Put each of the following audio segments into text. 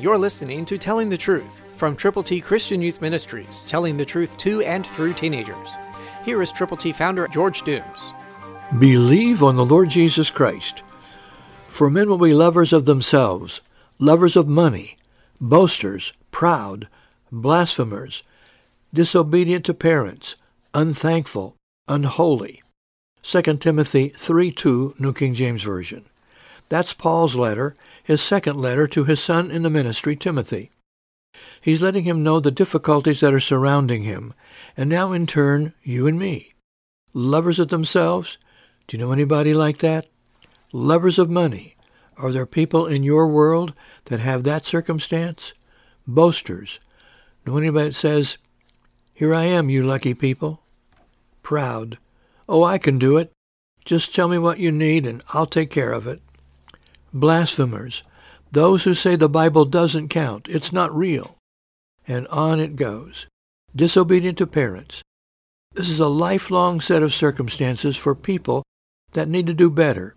You're listening to Telling the Truth from Triple T Christian Youth Ministries, telling the truth to and through teenagers. Here is Triple T founder George Dooms. Believe on the Lord Jesus Christ. For men will be lovers of themselves, lovers of money, boasters, proud, blasphemers, disobedient to parents, unthankful, unholy. 2 Timothy 3:2, New King James Version. That's Paul's letter, his second letter to his son in the ministry, Timothy. He's letting him know the difficulties that are surrounding him, and now in turn, you and me. Lovers of themselves? Do you know anybody like that? Lovers of money? Are there people in your world that have that circumstance? Boasters? Know anybody that says, "Here I am, you lucky people"? Proud? "Oh, I can do it. Just tell me what you need and I'll take care of it." Blasphemers, those who say the Bible doesn't count, it's not real. And on it goes. Disobedient to parents. This is a lifelong set of circumstances for people that need to do better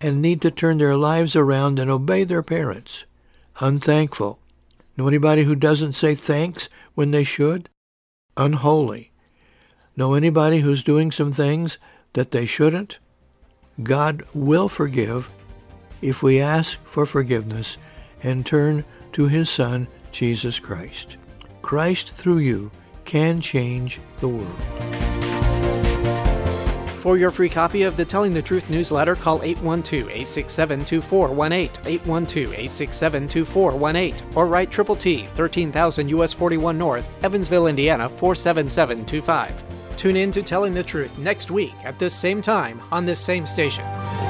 and need to turn their lives around and obey their parents. Unthankful. Know anybody who doesn't say thanks when they should? Unholy. Know anybody who's doing some things that they shouldn't? God will forgive if we ask for forgiveness and turn to His Son, Jesus Christ. Christ through you can change the world. For your free copy of the Telling the Truth newsletter, call 812-867-2418, 812-867-2418, or write Triple T, 13,000 U.S. 41 North, Evansville, Indiana, 47725. Tune in to Telling the Truth next week at this same time on this same station.